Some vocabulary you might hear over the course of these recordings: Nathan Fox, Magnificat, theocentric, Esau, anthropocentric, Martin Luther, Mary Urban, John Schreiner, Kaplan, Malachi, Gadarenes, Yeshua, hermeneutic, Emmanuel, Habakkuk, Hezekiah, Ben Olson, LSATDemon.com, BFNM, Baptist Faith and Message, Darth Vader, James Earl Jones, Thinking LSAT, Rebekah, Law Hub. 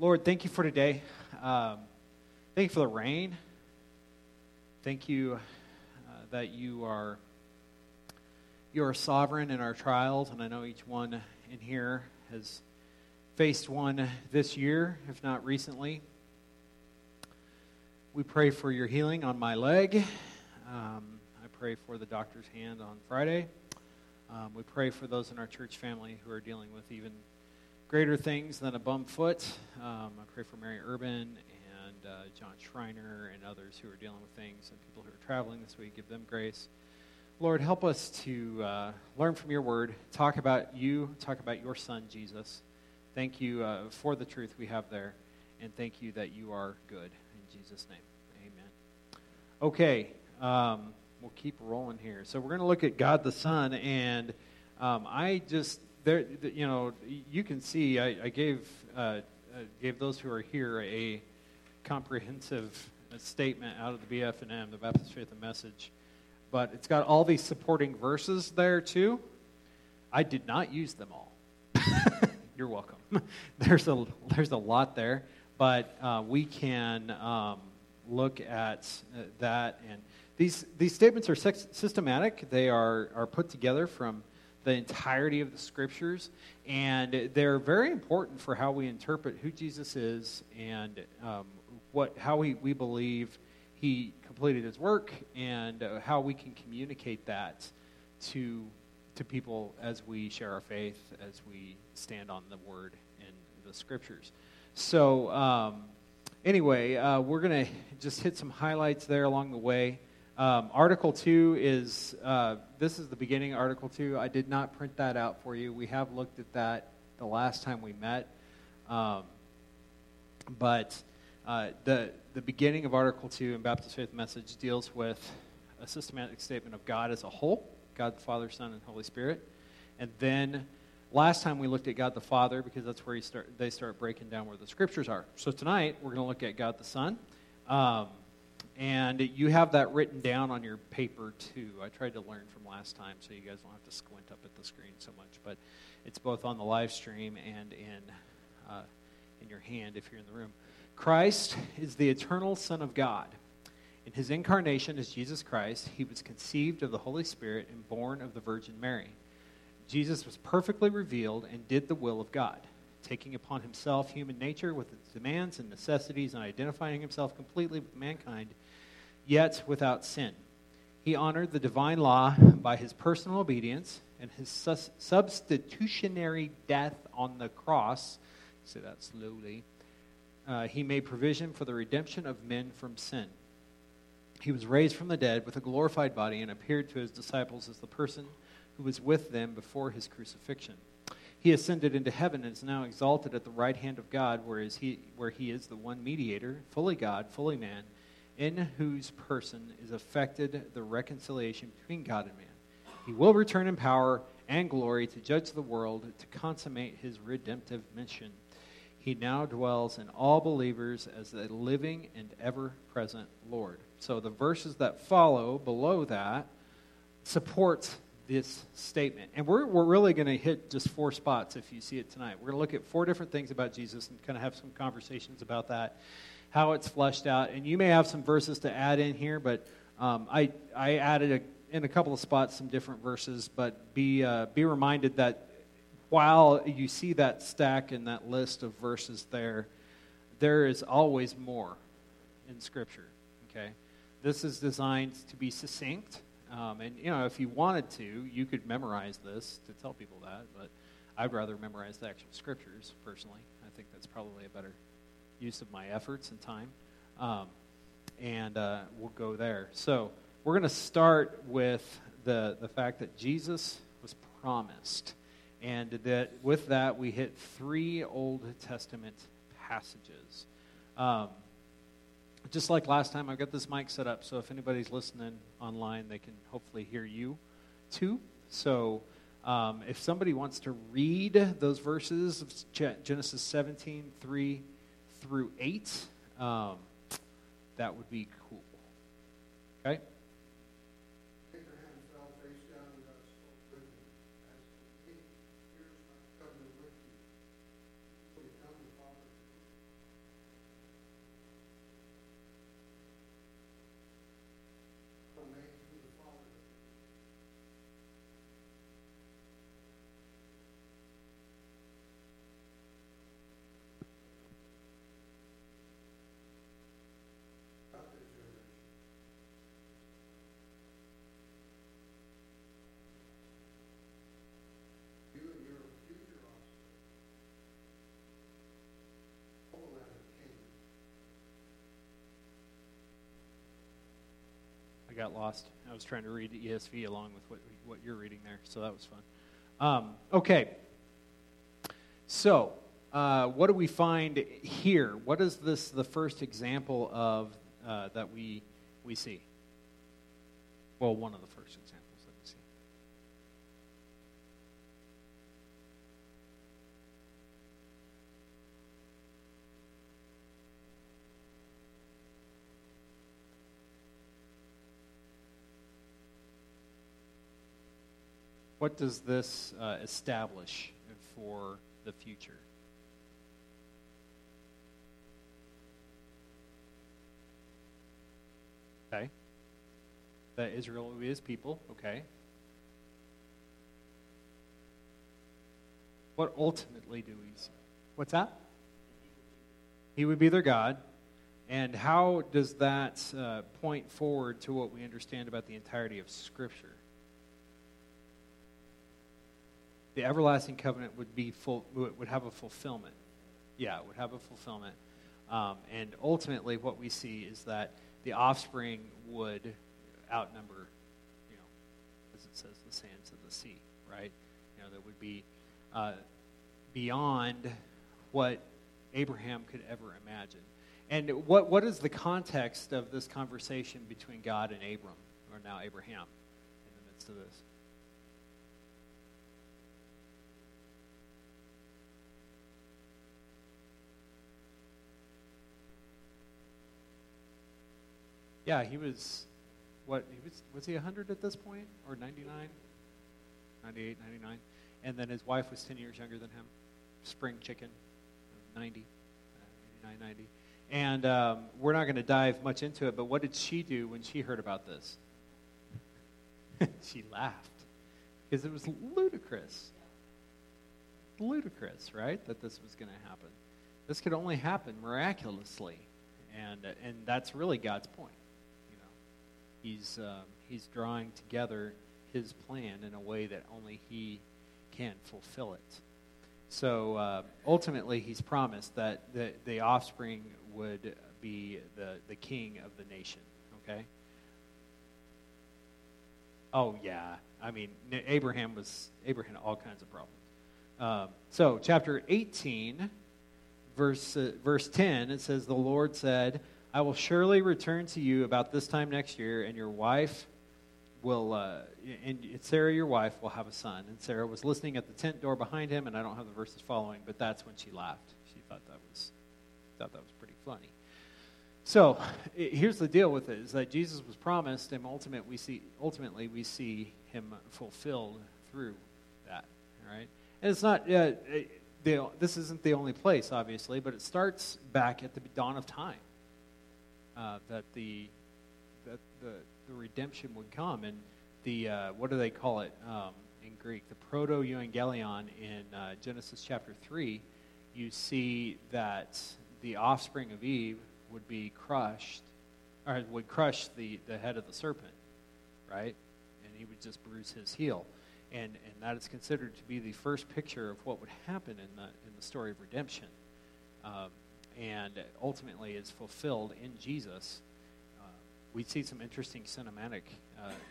Lord, thank you for today. Thank you for the rain. Thank you that you are sovereign in our trials, and I know each one in here has faced one this year, if not recently. We pray for your healing on my leg. I pray for the doctor's hand on Friday. We pray for those in our church family who are dealing with even greater things than a bum foot. I pray for Mary Urban and John Schreiner and others who are dealing with things, and people who are traveling this week. Give them grace. Lord, help us to learn from your word, talk about you, talk about your son, Jesus. Thank you for the truth we have there, and thank you that you are good. In Jesus' name, amen. Okay, we'll keep rolling here. So we're going to look at God the Son, and you can see I gave those who are here a comprehensive statement out of the BFNM, the Baptist Faith and Message, but it's got all these supporting verses there too. I did not use them all. You're welcome. There's a lot there, but we can look at that. And these statements are systematic. They are put together from the entirety of the Scriptures, and they're very important for how we interpret who Jesus is and how we believe he completed his work, and how we can communicate that to people as we share our faith, as we stand on the Word in the Scriptures. So anyway, we're going to just hit some highlights there along the way. Article 2 is, this is the beginning, Article 2. I did not print that out for you. We have looked at that the last time we met. But the beginning of Article 2 in Baptist Faith Message deals with a systematic statement of God as a whole, God the Father, Son, and Holy Spirit. And then last time we looked at God the Father, because that's where they start breaking down where the Scriptures are. So tonight we're going to look at God the Son. And you have that written down on your paper, too. I tried to learn from last time, so you guys don't have to squint up at the screen so much. But it's both on the live stream and in your hand if you're in the room. Christ is the eternal Son of God. In his incarnation as Jesus Christ, he was conceived of the Holy Spirit and born of the Virgin Mary. Jesus was perfectly revealed and did the will of God, taking upon himself human nature with its demands and necessities, and identifying himself completely with mankind, yet without sin. He honored the divine law by his personal obedience and his substitutionary death on the cross. Say that slowly. He made provision for the redemption of men from sin. He was raised from the dead with a glorified body and appeared to his disciples as the person who was with them before his crucifixion. He ascended into heaven and is now exalted at the right hand of God, where he is the one mediator, fully God, fully man, in whose person is effected the reconciliation between God and man. He will return in power and glory to judge the world, to consummate his redemptive mission. He now dwells in all believers as the living and ever-present Lord. So the verses that follow below that support this statement. And we're really going to hit just four spots if you see it tonight. We're going to look at four different things about Jesus and kind of have some conversations about that, how it's fleshed out. And you may have some verses to add in here, but I added in a couple of spots some different verses. But be reminded that while you see that stack and that list of verses there, there is always more in Scripture, okay? This is designed to be succinct. And, you know, if you wanted to, you could memorize this to tell people that, but I'd rather memorize the actual Scriptures, personally. I think that's probably a better use of my efforts and time. And we'll go there. So we're going to start with the fact that Jesus was promised, and that with that we hit three Old Testament passages. Just like last time, I've got this mic set up, so if anybody's listening online, they can hopefully hear you too. So if somebody wants to read those verses of Genesis 17, 3 through 8, that would be cool. Okay? Abraham fell face down and God spoke with him as the king. Here's my covenant with you. You will become the father of the got lost. I was trying to read ESV along with what you're reading there, so that was fun. Okay. So, what do we find here? What is this the first example of that we see? Well, one of the first examples that we see. What does this establish for the future? Okay. That Israel will be his people. Okay. What ultimately do we see? What's that? He would be their God. And how does that point forward to what we understand about the entirety of Scripture? The everlasting covenant would be would have a fulfillment. Yeah, it would have a fulfillment. And ultimately what we see is that the offspring would outnumber, as it says, the sands of the sea, right? That would be beyond what Abraham could ever imagine. And what is the context of this conversation between God and Abram, or now Abraham, in the midst of this? Yeah, he was, was he 100 at this point? Or 99? 98, 99. And then his wife was 10 years younger than him. Spring chicken, 90, 89, 90. And we're not going to dive much into it, but what did she do when she heard about this? She laughed. Because it was ludicrous. Ludicrous, right? That this was going to happen. This could only happen miraculously. And that's really God's point. He's drawing together his plan in a way that only he can fulfill it. So ultimately, he's promised that the offspring would be the king of the nation. Okay. Oh yeah, I mean Abraham had all kinds of problems. So chapter 18, verse 10, it says, "The Lord said, I will surely return to you about this time next year, and your wife will, and Sarah, your wife, will have a son." And Sarah was listening at the tent door behind him, and I don't have the verses following, but that's when she laughed. She thought that was pretty funny. So here's the deal with it: is that Jesus was promised, and ultimately we see him fulfilled through that. All right, and it's not this isn't the only place, obviously, but it starts back at the dawn of time. That the redemption would come, and the what do they call it in Greek? The proto-euangelion in Genesis chapter 3, you see that the offspring of Eve would be crushed, or would crush the head of the serpent, right? And he would just bruise his heel, and that is considered to be the first picture of what would happen in the story of redemption. And ultimately is fulfilled in Jesus. We see some interesting cinematic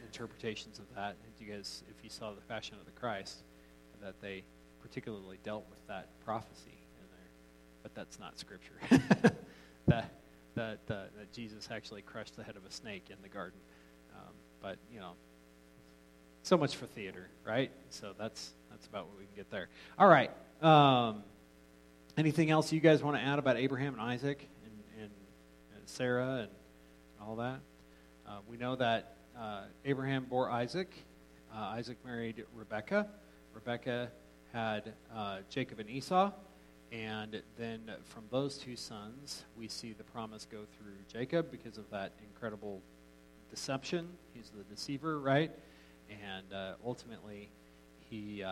interpretations of that. If you saw The Passion of the Christ, that they particularly dealt with that prophecy in there, but that's not Scripture. that Jesus actually crushed the head of a snake in the garden. But so much for theater, right? So that's about what we can get there. All right. Anything else you guys want to add about Abraham and Isaac and Sarah and all that? We know that Abraham bore Isaac. Isaac married Rebekah. Rebekah had Jacob and Esau. And then from those two sons, we see the promise go through Jacob because of that incredible deception. He's the deceiver, right? And ultimately, he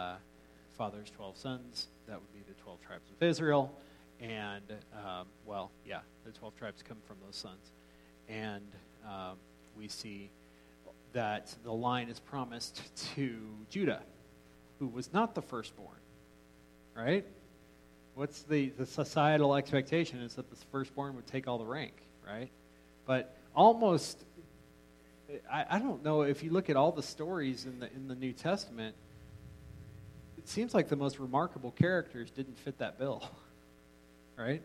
fathers 12 sons. That would be the 12 tribes of Israel, and, the 12 tribes come from those sons. And we see that the line is promised to Judah, who was not the firstborn, right? What's the societal expectation is that the firstborn would take all the rank, right? But almost I don't know, if you look at all the stories in the New Testament, it seems like the most remarkable characters didn't fit that bill, right?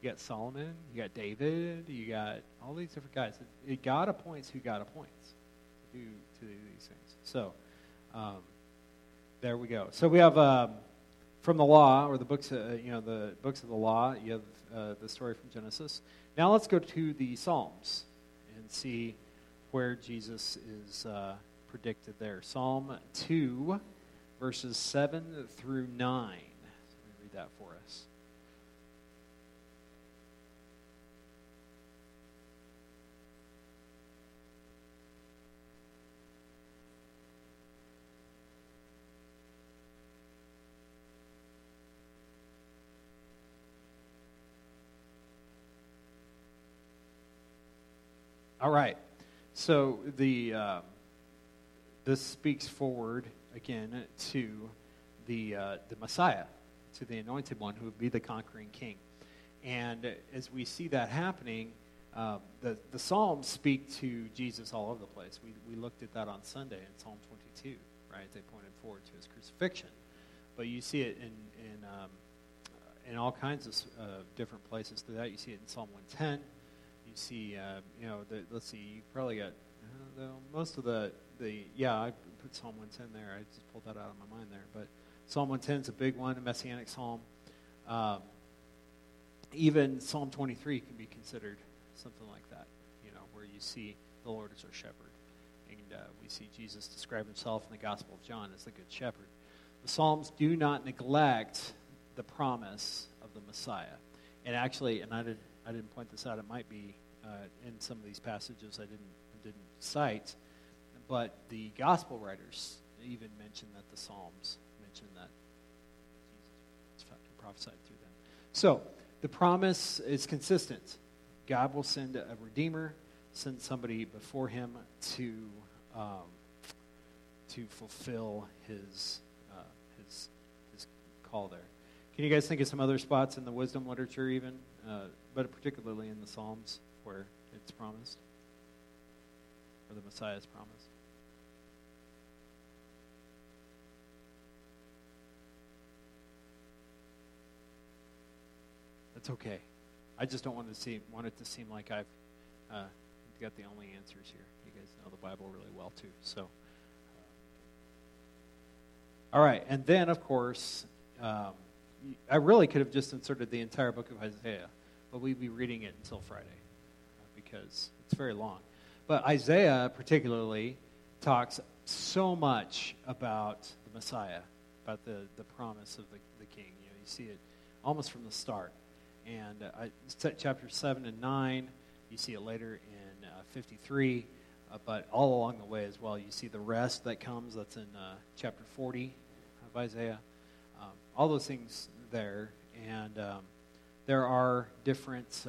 You got Solomon, you got David, you got all these different guys. God appoints who God appoints to do these things. So there we go. So we have from the law, or the books, the books of the law. You have the story from Genesis. Now let's go to the Psalms and see where Jesus is predicted there. Psalm 2, verses 7 through 9. Let me read that for us. All right, so this speaks forward again to the Messiah, to the Anointed One, who would be the conquering King. And as we see that happening, the Psalms speak to Jesus all over the place. We looked at that on Sunday in Psalm 22, right? They pointed forward to his crucifixion, but you see it in all kinds of different places through that. You see it in Psalm 110. See, let's see, you probably got most of I put Psalm 110 there. I just pulled that out of my mind there. But Psalm 110 is a big one, a messianic psalm. Even Psalm 23 can be considered something like that, where you see the Lord is our shepherd. And we see Jesus describe himself in the Gospel of John as the good shepherd. The Psalms do not neglect the promise of the Messiah. And actually, I didn't point this out, it might be in some of these passages I didn't cite, but the gospel writers even mention that the Psalms mention that Jesus prophesied through them. So the promise is consistent. God will send a redeemer, send somebody before him to fulfill his call there. Can you guys think of some other spots in the wisdom literature even? But particularly in the Psalms where it's promised, or the Messiah is promised. That's okay. I just don't want it to seem like I've got the only answers here. You guys know the Bible really well too. So, all right, and then of course. I really could have just inserted the entire book of Isaiah, but we'd be reading it until Friday because it's very long. But Isaiah particularly talks so much about the Messiah, about the promise of the king. You see it almost from the start. And chapters 7 and 9, you see it later in 53, but all along the way as well, you see the rest that comes. That's in chapter 40 of Isaiah. All those things there, and there are different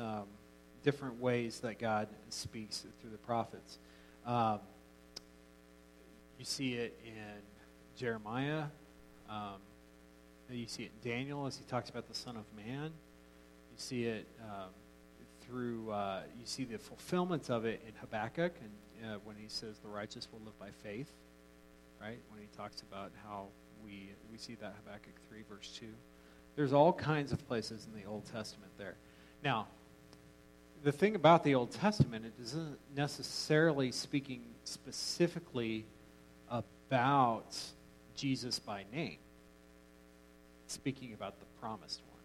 ways that God speaks through the prophets. You see it in Jeremiah. You see it in Daniel as he talks about the Son of Man. You see it you see the fulfillment of it in Habakkuk, and when he says the righteous will live by faith, right? When he talks about how we see that Habakkuk 3, verse 2. There's all kinds of places in the Old Testament there. Now, the thing about the Old Testament, it isn't necessarily speaking specifically about Jesus by name. It's speaking about the promised one.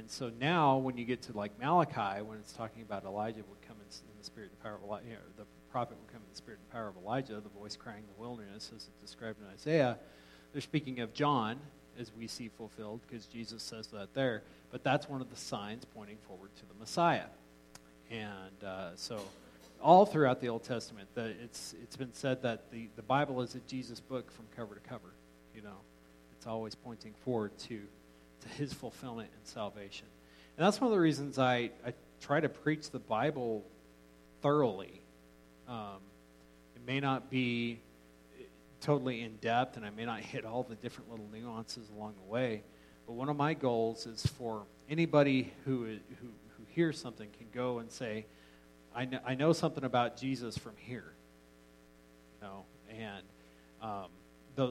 And so now, when you get to like Malachi, when it's talking about Elijah would come in the spirit and power of Elijah, the prophet will come in the spirit and power of Elijah, the voice crying in the wilderness, as it's described in Isaiah. They're speaking of John, as we see fulfilled, because Jesus says that there. But that's one of the signs pointing forward to the Messiah. And so all throughout the Old Testament, that it's been said that the Bible is a Jesus book from cover to cover. It's always pointing forward to his fulfillment and salvation. And that's one of the reasons I try to preach the Bible thoroughly. It may not be totally in-depth, and I may not hit all the different little nuances along the way, but one of my goals is for anybody who hears something can go and say, I know something about Jesus from here, you know, and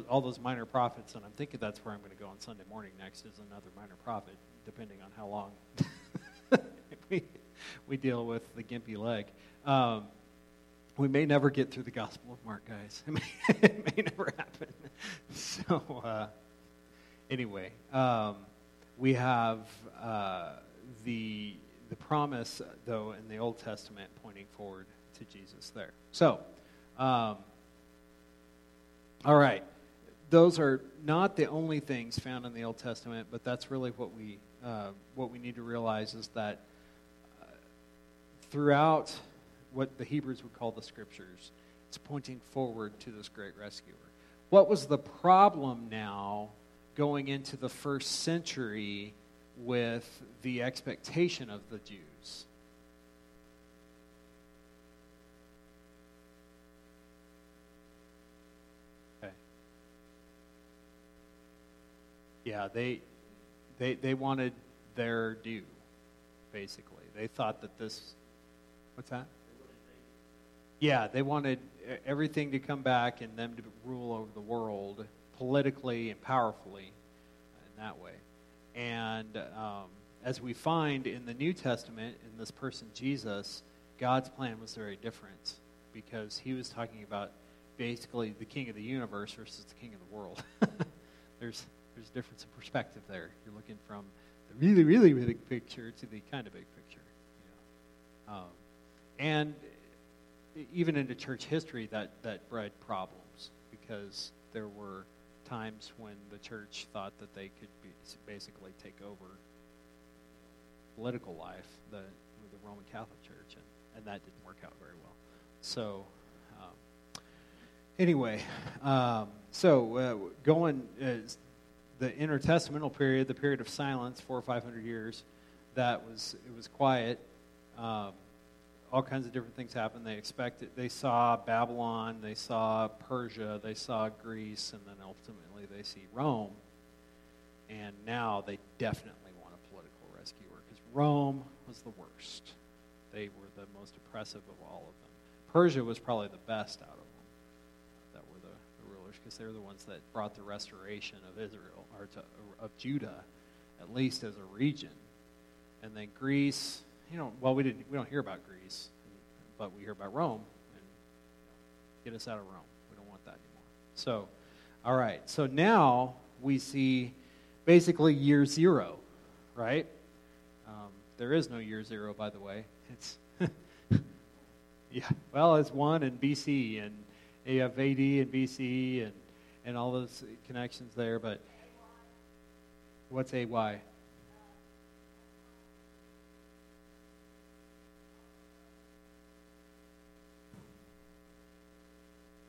all those minor prophets, and I'm thinking that's where I'm going to go on Sunday morning next, is another minor prophet, depending on how long we deal with the gimpy leg. We may never get through the Gospel of Mark, guys. It may never happen. So anyway, we have the promise, though, in the Old Testament pointing forward to Jesus there. So, all right. Those are not the only things found in the Old Testament, but that's really what we need to realize is that throughout what the Hebrews would call the Scriptures, it's pointing forward to this great rescuer. What was the problem now going into the first century with the expectation of the Jews? Okay. Yeah, they wanted their due, basically. They thought that this... What's that? Yeah, they wanted everything to come back and them to rule over the world politically and powerfully in that way. And as we find in the New Testament, in this person Jesus, God's plan was very different, because he was talking about basically the king of the universe versus the king of the world. There's a difference in perspective there. You're looking from the really, really, really big picture to the kind of big picture. You know? And even into church history, that bred problems, because there were times when the church thought that they could basically take over political life, the Roman Catholic Church, and that didn't work out very well. So, going the intertestamental period, the period of silence, 400 or 500 years, it was quiet. All kinds of different things happened. They saw Babylon, they saw Persia, they saw Greece, and then ultimately they see Rome. And now they definitely want a political rescuer, because Rome was the worst. They were the most oppressive of all of them. Persia was probably the best out of them that were the rulers, because they were the ones that brought the restoration of Israel, of Judah, at least as a region. And then Greece... we don't hear about Greece, but we hear about Rome, and get us out of Rome. We don't want that anymore. So, all right. So now we see basically year zero, right? There is no year zero, by the way. It's it's one in BC, and you have AD and BC, and all those connections there. But what's AY?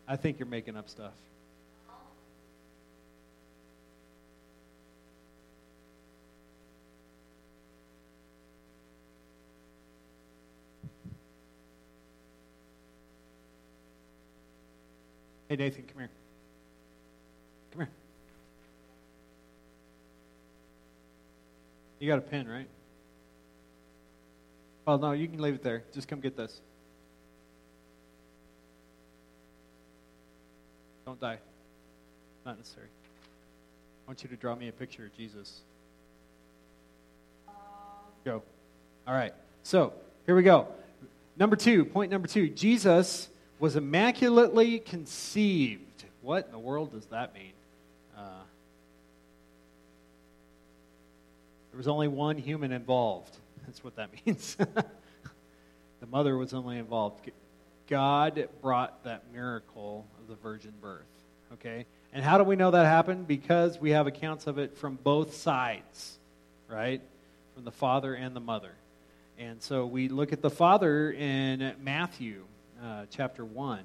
I think you're making up stuff. Hey, Nathan, come here. Come here. You got a pen, right? Well, no, you can leave it there. Just come get this. Don't die. Not necessary. I want you to draw me a picture of Jesus. Go. All right. So, here we go. Point number two. Jesus was immaculately conceived. What in the world does that mean? There was only one human involved. That's what that means. The mother was only involved. God brought that miracle of the virgin birth, okay? And how do we know that happened? Because we have accounts of it from both sides, right? From the father and the mother. And so we look at the father in Matthew chapter 1.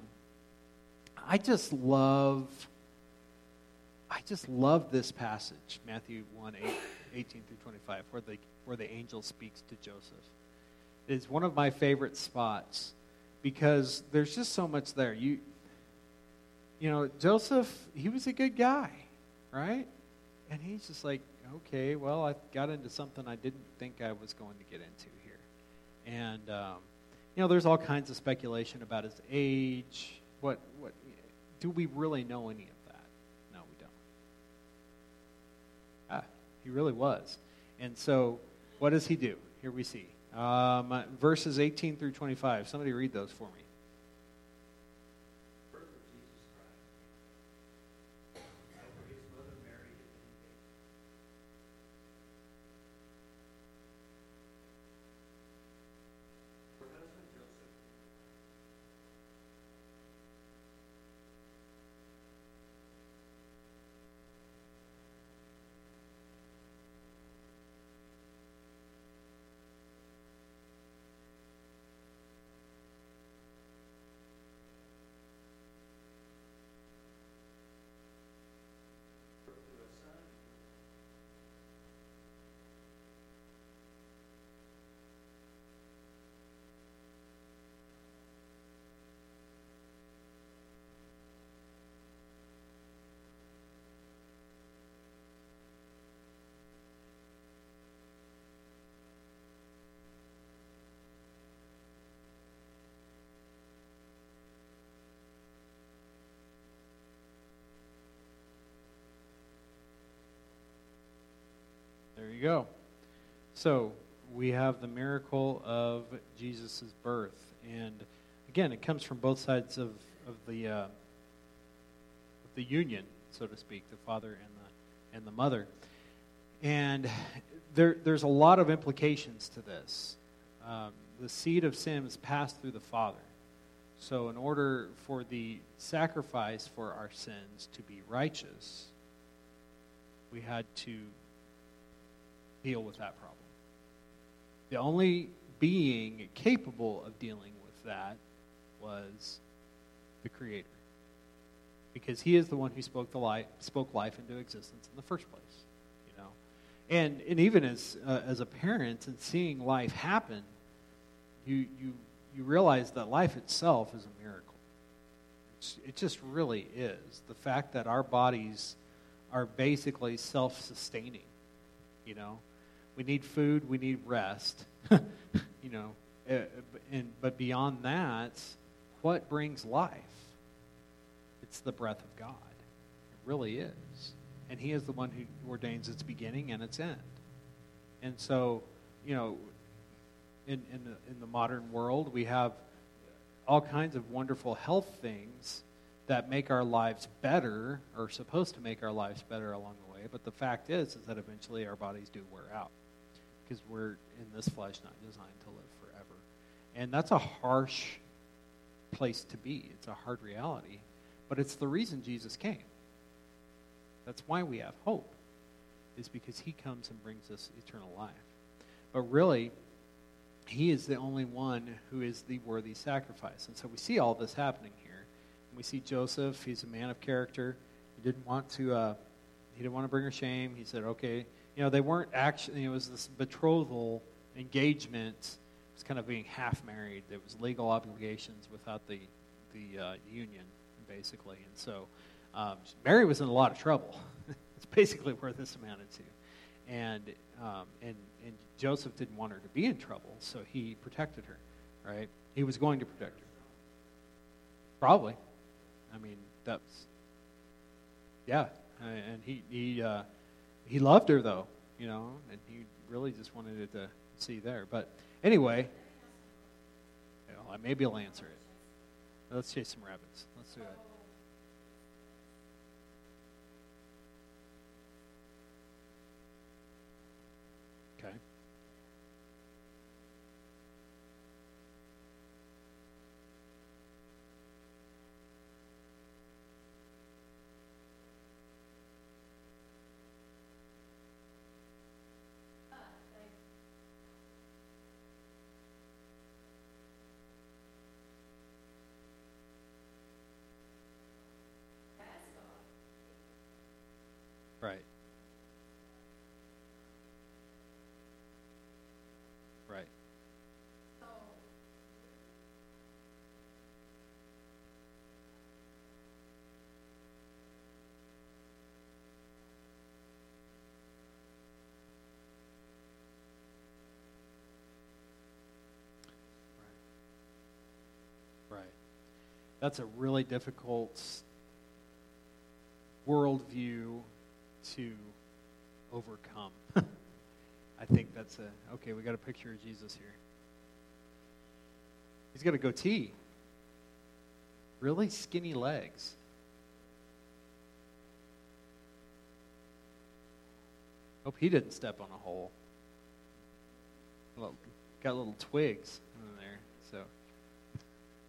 I just love this passage, Matthew 1, 18 through 25, where the angel speaks to Joseph. It is one of my favorite spots, because there's just so much there. You know, Joseph, he was a good guy, right? And he's just like, okay, well, I got into something I didn't think I was going to get into here. And You know, there's all kinds of speculation about his age. What do we really know any of that? No, we don't. He really was. And so what does he do? Here we see. Verses 18 through 25. Somebody read those for me. Go. So we have the miracle of Jesus' birth, and again, it comes from both sides of the union, so to speak, the father and the mother. And there's a lot of implications to this. The seed of sin is passed through the father. So in order for the sacrifice for our sins to be righteous, we had to deal with that problem. The only being capable of dealing with that was the Creator, because He is the one who spoke life into existence in the first place. You know, and even as a parent and seeing life happen, you realize that life itself is a miracle. It just really is. The fact that our bodies are basically self-sustaining. You know. We need food, we need rest, you know, but beyond that, what brings life? It's the breath of God. It really is. And He is the one who ordains its beginning and its end. And so, you know, in the modern world, we have all kinds of wonderful health things that make our lives better, or supposed to make our lives better along the way. But the fact is that eventually our bodies do wear out, because we're in this flesh not designed to live forever. And that's a harsh place to be. It's a hard reality. But it's the reason Jesus came. That's why we have hope, is because He comes and brings us eternal life. But really, He is the only one who is the worthy sacrifice. And so we see all this happening here. And we see Joseph. He's a man of character. He didn't want to... He didn't want to bring her shame. He said, okay. You know, they weren't actually, it was this betrothal engagement. It was kind of being half married. There was legal obligations without the union, basically. And so Mary was in a lot of trouble. It's basically where this amounted to. And Joseph didn't want her to be in trouble, so he protected her, right? He was going to protect her. Probably. I mean, that's, yeah. And he loved her, though, you know, and he really just wanted it to see there. But anyway, you know, maybe I'll answer it. Let's chase some rabbits. Let's do that. Okay. Right. That's a really difficult worldview to overcome. I think that's okay, we got a picture of Jesus here. He's got a goatee. Really skinny legs. Hope he didn't step on a hole. Well, got little twigs in there.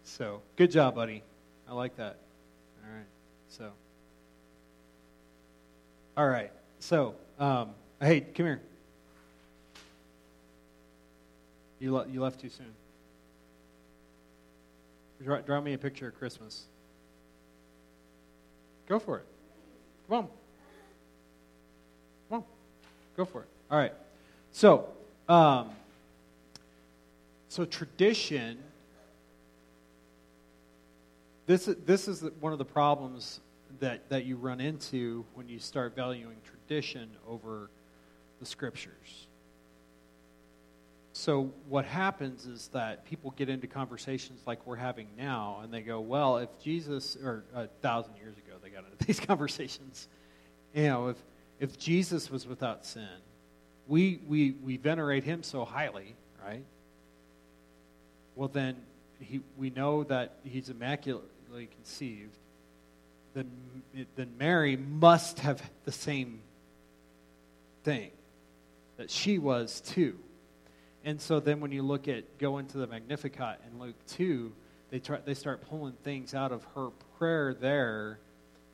So good job, buddy. I like that. All right. So, hey, come here. You left too soon. Draw me a picture of Christmas. Go for it. Come on. Go for it. All right. So tradition. This is one of the problems that you run into when you start valuing tradition over the scriptures. So what happens is that people get into conversations like we're having now, and they go, well, if Jesus, or 1,000 years ago they got into these conversations, if Jesus was without sin, we venerate him so highly, right? Well, then we know that he's immaculately conceived. Then Mary must have the same thing, that she was too. And so then when you go into the Magnificat in Luke 2, they start pulling things out of her prayer there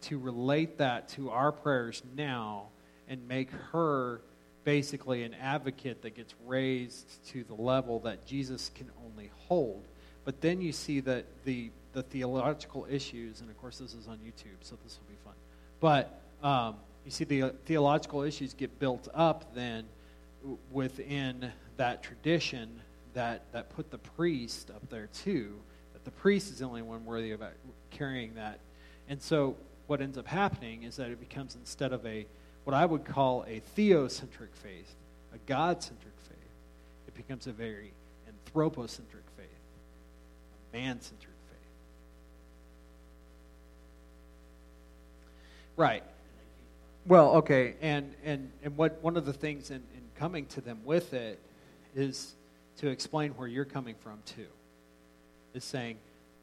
to relate that to our prayers now and make her basically an advocate that gets raised to the level that Jesus can only hold. But then you see that the theological issues, and of course this is on YouTube, so this will be fun. But you see the theological issues get built up then within that tradition that put the priest up there too, that the priest is the only one worthy of carrying that. And so what ends up happening is that it becomes, instead of what I would call a theocentric faith, a God-centric faith, it becomes a very anthropocentric faith, a man-centric faith. Right. Well, okay, and what one of the things in coming to them with it is to explain where you're coming from too. Is saying,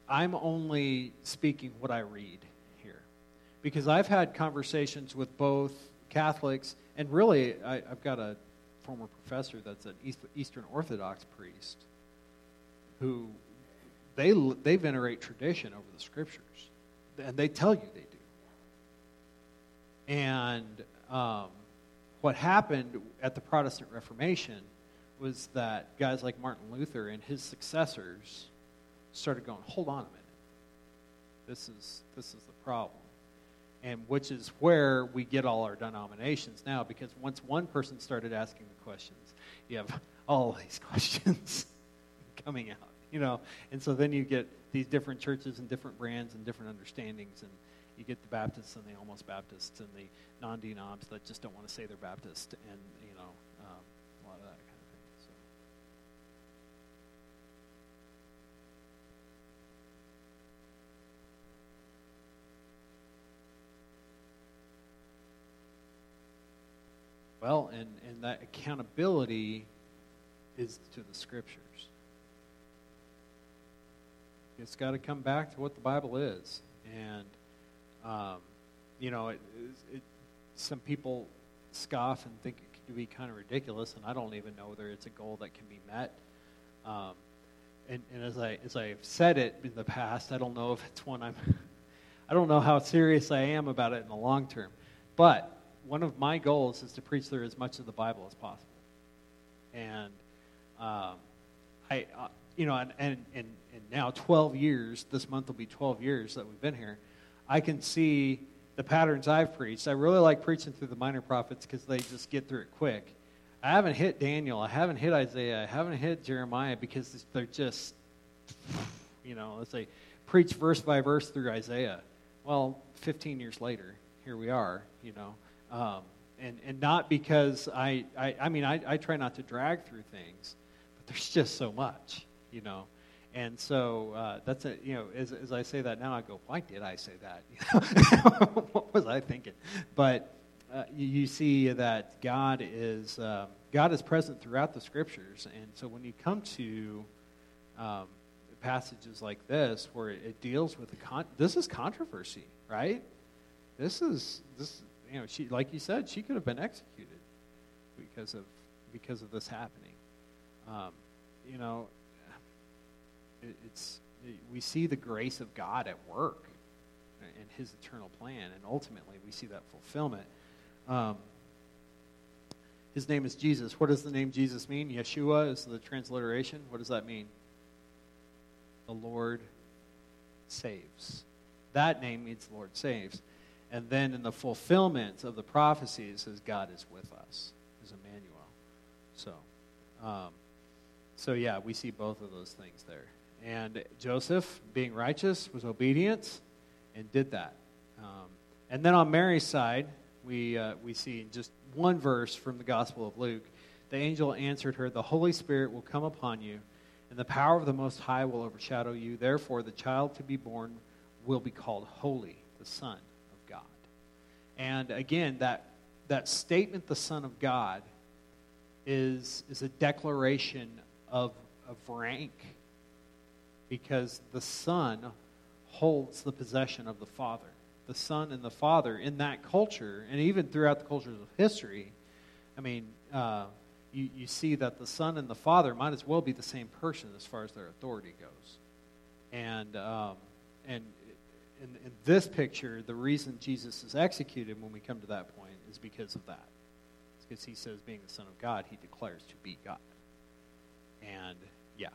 I'm only speaking what I read here. Because I've had conversations with both Catholics, and really I've got a former professor that's an Eastern Orthodox priest who they venerate tradition over the scriptures. And they tell you they do. And what happened at the Protestant Reformation was that guys like Martin Luther and his successors started going, hold on a minute. This is the problem. And which is where we get all our denominations now, because once one person started asking the questions, you have all these questions coming out, And so then you get these different churches and different brands and different understandings, and you get the Baptists and the almost Baptists and the non-denoms that just don't want to say they're Baptist, and a lot of that kind of thing. So. Well, and that accountability is to the scriptures. It's got to come back to what the Bible is, and. Some people scoff and think it could be kind of ridiculous, and I don't even know whether it's a goal that can be met. And as I've said it in the past, I don't know if it's one I don't know how serious I am about it in the long term. But one of my goals is to preach through as much of the Bible as possible. And and now 12 years. This month will be 12 years that we've been here. I can see the patterns I've preached. I really like preaching through the minor prophets because they just get through it quick. I haven't hit Daniel. I haven't hit Isaiah. I haven't hit Jeremiah because they're just, let's say, preach verse by verse through Isaiah. Well, 15 years later, here we are, And not because I try not to drag through things, but there's just so much, And so that's a, you know, as I say that now, I go, why did I say that? What was I thinking? But you see that God is present throughout the Scriptures, and so when you come to passages like this where it deals with this is controversy, right? This you know, she, like you said, she could have been executed because of this happening. You know, we see the grace of God at work in His eternal plan, and ultimately we see that fulfillment. His name is Jesus. What does the name Jesus mean? Yeshua is the transliteration. What does that mean? The Lord saves. That name means the Lord saves. And then in the fulfillment of the prophecy, it says God is with us, is Emmanuel. So yeah, we see both of those things there. And Joseph, being righteous, was obedient and did that. And then on Mary's side, we see in just one verse from the Gospel of Luke, the angel answered her, "The Holy Spirit will come upon you, and the power of the Most High will overshadow you. Therefore, the child to be born will be called Holy, the Son of God." And again, that statement, the Son of God, is a declaration of rank, because the Son holds the possession of the Father. The Son and the Father in that culture, and even throughout the cultures of history, I mean, you see that the Son and the Father might as well be the same person as far as their authority goes. And in this picture, the reason Jesus is executed when we come to that point is because of that. It's because He says, being the Son of God, He declares to be God. And, yeah.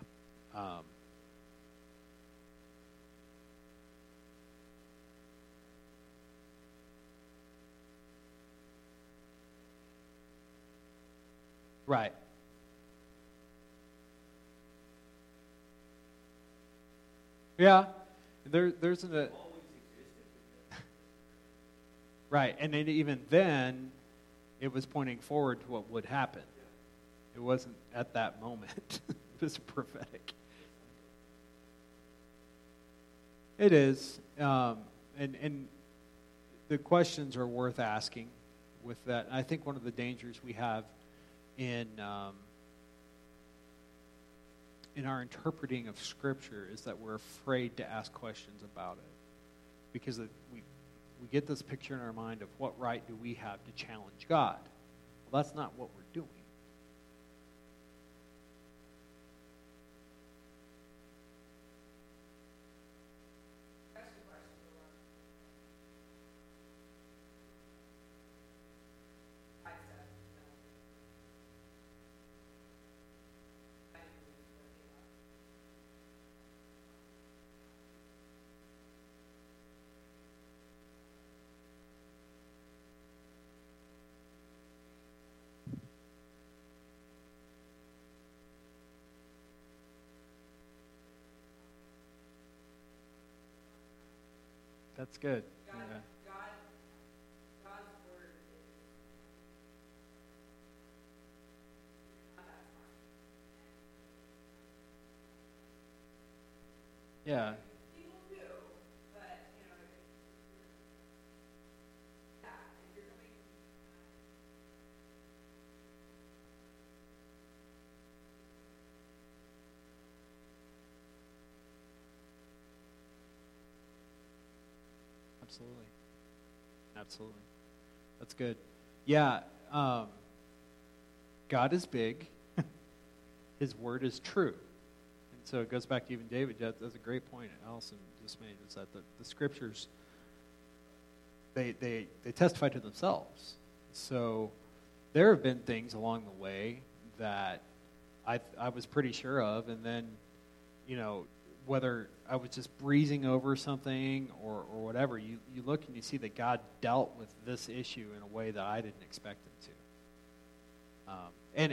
Right. Yeah. There's an... Right. And then, even then, it was pointing forward to what would happen. It wasn't at that moment. It was prophetic. It is. And the questions are worth asking with that. I think one of the dangers we have in our interpreting of Scripture is that we're afraid to ask questions about it, because we get this picture in our mind of what right do we have to challenge God. Well, that's not what we're doing. That's good. God's word is not that smart. Yeah. People do, but you know, yeah, if you're going Absolutely. That's good. Yeah. God is big. His word is true. And so it goes back to even David. That's a great point Allison just made, is that the Scriptures, they testify to themselves. So there have been things along the way that I was pretty sure of, and then, you know, whether I was just breezing over something or whatever, you look and you see that God dealt with this issue in a way that I didn't expect Him to.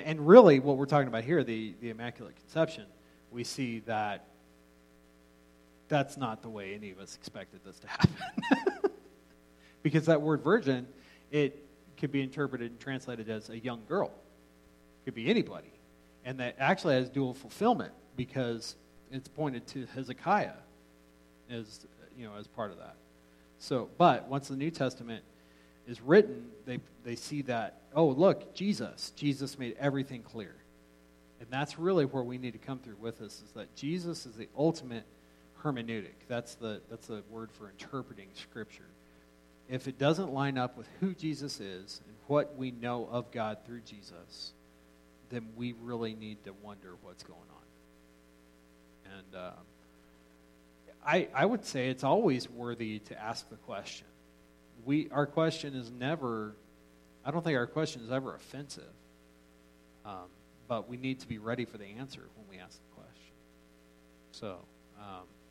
And really what we're talking about here, the Immaculate Conception, we see that that's not the way any of us expected this to happen. Because that word virgin, it could be interpreted and translated as a young girl. It could be anybody. And that actually has dual fulfillment, because it's pointed to Hezekiah as, you know, as part of that. So, but once the New Testament is written, they see that, oh, look, Jesus made everything clear. And that's really where we need to come through with this, is that Jesus is the ultimate hermeneutic. That's the word for interpreting Scripture. If it doesn't line up with who Jesus is and what we know of God through Jesus, then we really need to wonder what's going on. And I would say it's always worthy to ask the question. I don't think our question is ever offensive. But we need to be ready for the answer when we ask the question. So,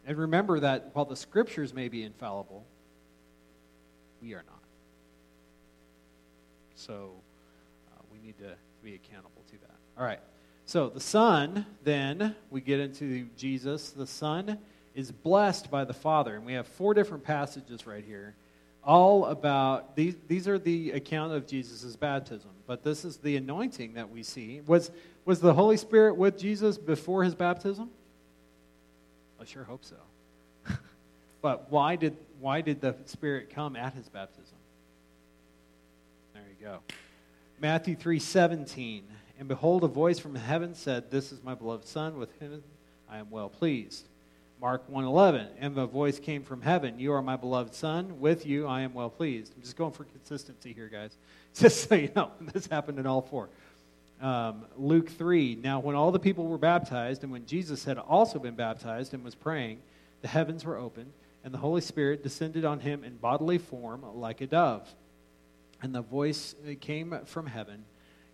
and remember that while the Scriptures may be infallible, we are not. So, we need to be accountable to that. All right. So, the Son, then, we get into Jesus. The Son is blessed by the Father. And we have four different passages right here. All about, these are the account of Jesus' baptism, but this is the anointing that we see. Was the Holy Spirit with Jesus before his baptism? I sure hope so. But why did the Spirit come at his baptism? There you go. Matthew 3:17, and behold, a voice from heaven said, "This is my beloved Son, with him I am well pleased." Mark 1:11, and the voice came from heaven, "You are my beloved Son, with you I am well pleased." I'm just going for consistency here, guys. Just so you know, this happened in all four. Luke 3, now when all the people were baptized, and when Jesus had also been baptized and was praying, the heavens were opened, and the Holy Spirit descended on him in bodily form like a dove. And the voice came from heaven,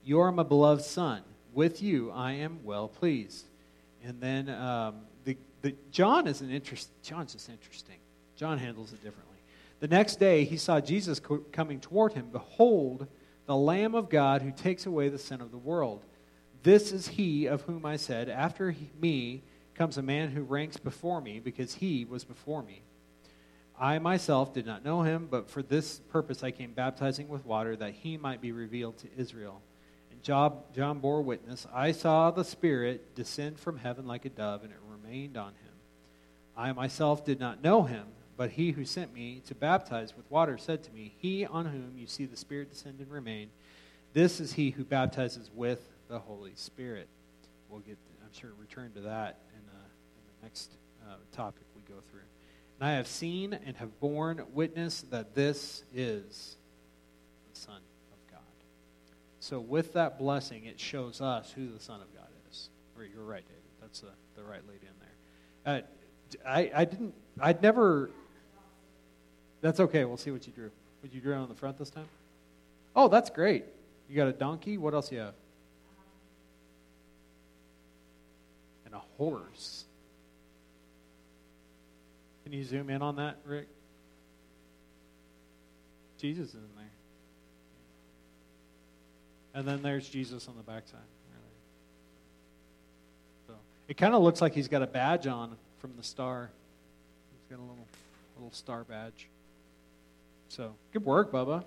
"You are my beloved Son, with you I am well pleased." And then... John's just interesting. John handles it differently. The next day he saw Jesus coming toward him. "Behold, the Lamb of God who takes away the sin of the world. This is he of whom I said, after me comes a man who ranks before me, because he was before me. I myself did not know him, but for this purpose I came baptizing with water, that he might be revealed to Israel. And John bore witness, I saw the Spirit descend from heaven like a dove, and it remained on him. I myself did not know him, but he who sent me to baptize with water said to me, he on whom you see the Spirit descend and remain, this is he who baptizes with the Holy Spirit." We'll get, I'm sure, return to that in the next topic we go through. "And I have seen and have borne witness that this is the Son of God." So with that blessing, it shows us who the Son of God is. You're right, David. That's the right lead in there. That's okay. We'll see what you drew. What you drew on the front this time? Oh, that's great. You got a donkey. What else you have? And a horse. Can you zoom in on that, Rick? Jesus is in there. And then there's Jesus on the backside. It kind of looks like he's got a badge on from the star. He's got a little star badge. So, good work, Bubba.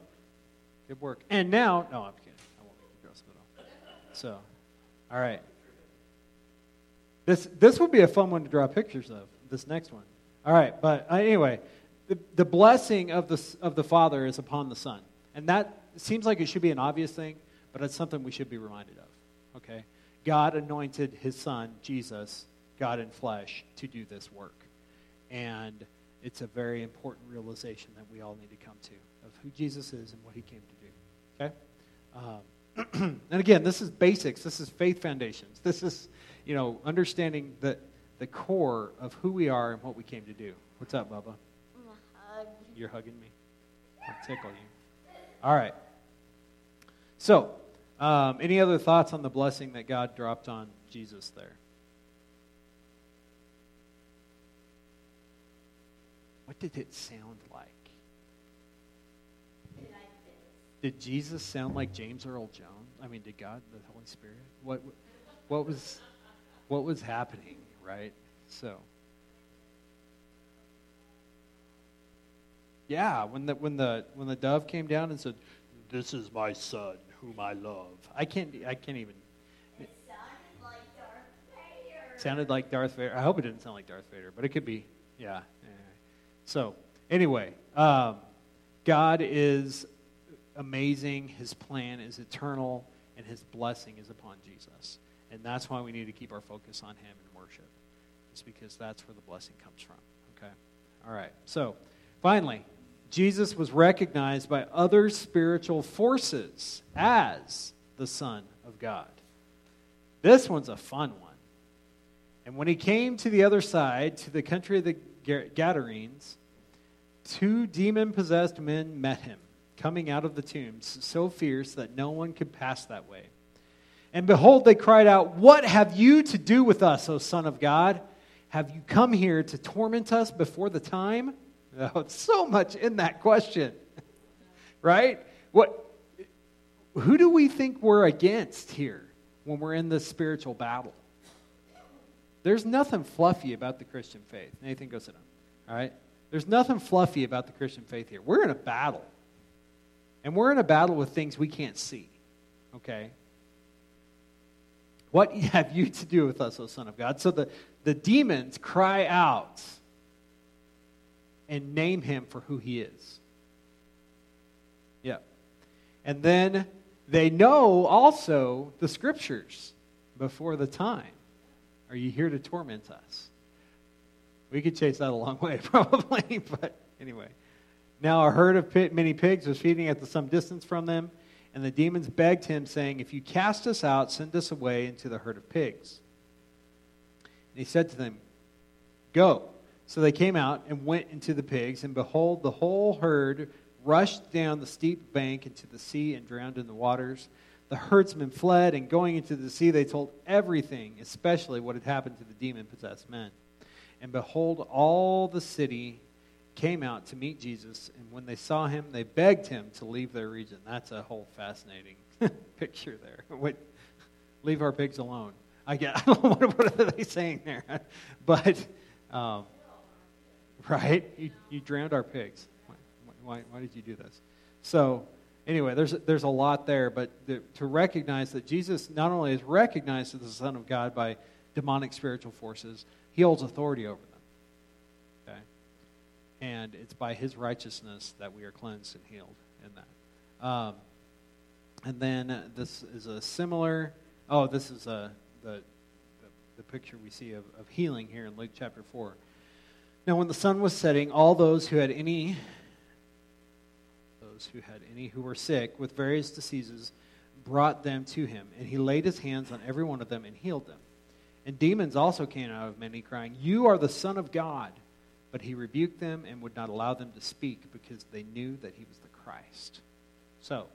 Good work. And now, no, I'm kidding. I won't make you gross at all. So, all right. This will be a fun one to draw pictures of, this next one. All right, but anyway, the blessing of the Father is upon the Son. And that seems like it should be an obvious thing, but it's something we should be reminded of, okay? God anointed his Son, Jesus, God in flesh, to do this work. And it's a very important realization that we all need to come to, of who Jesus is and what he came to do. Okay? And again, this is basics. This is faith foundations. This is, understanding the core of who we are and what we came to do. What's up, Bubba? I'm a hug. You're hugging me? I'll tickle you. All right. So... any other thoughts on the blessing that God dropped on Jesus there? What did it sound like? Did Jesus sound like James Earl Jones? I mean, did God, the Holy Spirit? What was happening, right? So, yeah, when the dove came down and said, "This is my Son, whom I love." I can't even. It sounded like Darth Vader. Sounded like Darth Vader. I hope it didn't sound like Darth Vader, but it could be. Yeah. So anyway, God is amazing. His plan is eternal, and his blessing is upon Jesus. And that's why we need to keep our focus on him in worship. It's because that's where the blessing comes from. Okay? All right. So finally, Jesus was recognized by other spiritual forces as the Son of God. This one's a fun one. And when he came to the other side, to the country of the Gadarenes, 2 demon-possessed men met him, coming out of the tombs, so fierce that no one could pass that way. And behold, they cried out, "What have you to do with us, O Son of God? Have you come here to torment us before the time?" Oh, so much in that question, right? What? Who do we think we're against here when we're in this spiritual battle? There's nothing fluffy about the Christian faith. Nathan, go sit down. All right? There's nothing fluffy about the Christian faith here. We're in a battle. And we're in a battle with things we can't see. Okay? What have you to do with us, O Son of God? So the demons cry out and name him for who he is. Yeah. And then they know also the scriptures before the time. Are you here to torment us? We could chase that a long way probably, but anyway. Now a herd of many pigs was feeding at some distance from them, and the demons begged him, saying, "If you cast us out, send us away into the herd of pigs." And he said to them, "Go." So they came out and went into the pigs, and behold, the whole herd rushed down the steep bank into the sea and drowned in the waters. The herdsmen fled, and going into the sea, they told everything, especially what had happened to the demon-possessed men. And behold, all the city came out to meet Jesus, and when they saw him, they begged him to leave their region. That's a whole fascinating picture there. Wait, leave our pigs alone. What are they saying there? But, right? You drowned our pigs. Why did you do this? So, anyway, there's a lot there, but to recognize that Jesus not only is recognized as the Son of God by demonic spiritual forces, he holds authority over them. Okay? And it's by his righteousness that we are cleansed and healed in that. And then this is a similar, this is the picture we see of healing here in Luke chapter 4. Now when the sun was setting, all those who had any who were sick with various diseases brought them to him, and he laid his hands on every one of them and healed them. And demons also came out of many, crying, "You are the Son of God." But he rebuked them and would not allow them to speak, because they knew that he was the Christ. So,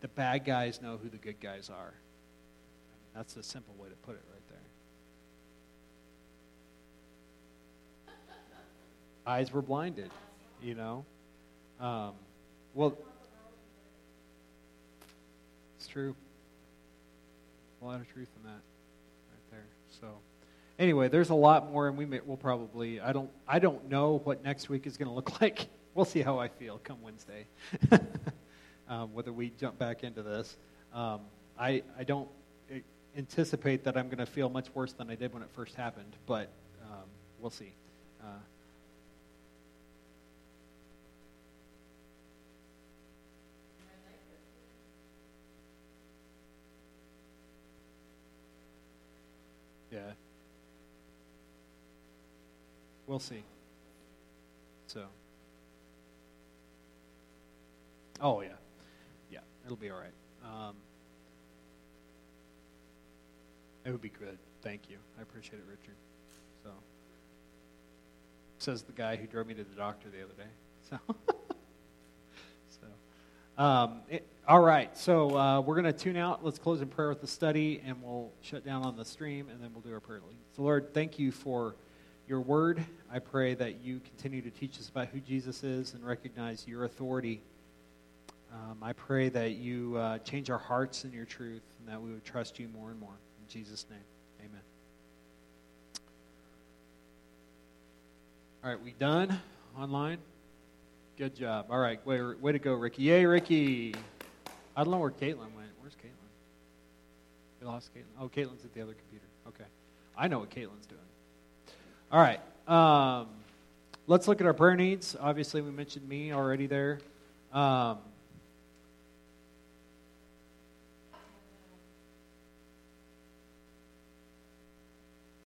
the bad guys know who the good guys are. I mean, that's a simple way to put it right there. Eyes were blinded, you know. Well, it's true. A lot of truth in that right there. So anyway, there's a lot more, and we'll probably, I don't know what next week is going to look like. We'll see how I feel come Wednesday, whether we jump back into this. I don't anticipate that I'm going to feel much worse than I did when it first happened, but we'll see. Yeah. We'll see. So. Oh, yeah. Yeah, it'll be all right. It would be good. Thank you. I appreciate it, Richard. So. Says the guy who drove me to the doctor the other day. So. All right, so we're going to tune out. Let's close in prayer with the study, and we'll shut down on the stream, and then we'll do our prayer lead. So, Lord, thank you for your word. I pray that you continue to teach us about who Jesus is and recognize your authority. I pray that you change our hearts in your truth, and that we would trust you more and more. In Jesus' name, amen. All right, we done online? Good job. All right, way to go, Ricky. Yay, Ricky. I don't know where Caitlin went. Where's Caitlin? We lost Caitlin. Oh, Caitlin's at the other computer. Okay. I know what Caitlin's doing. All right. Let's look at our prayer needs. Obviously, we mentioned me already there.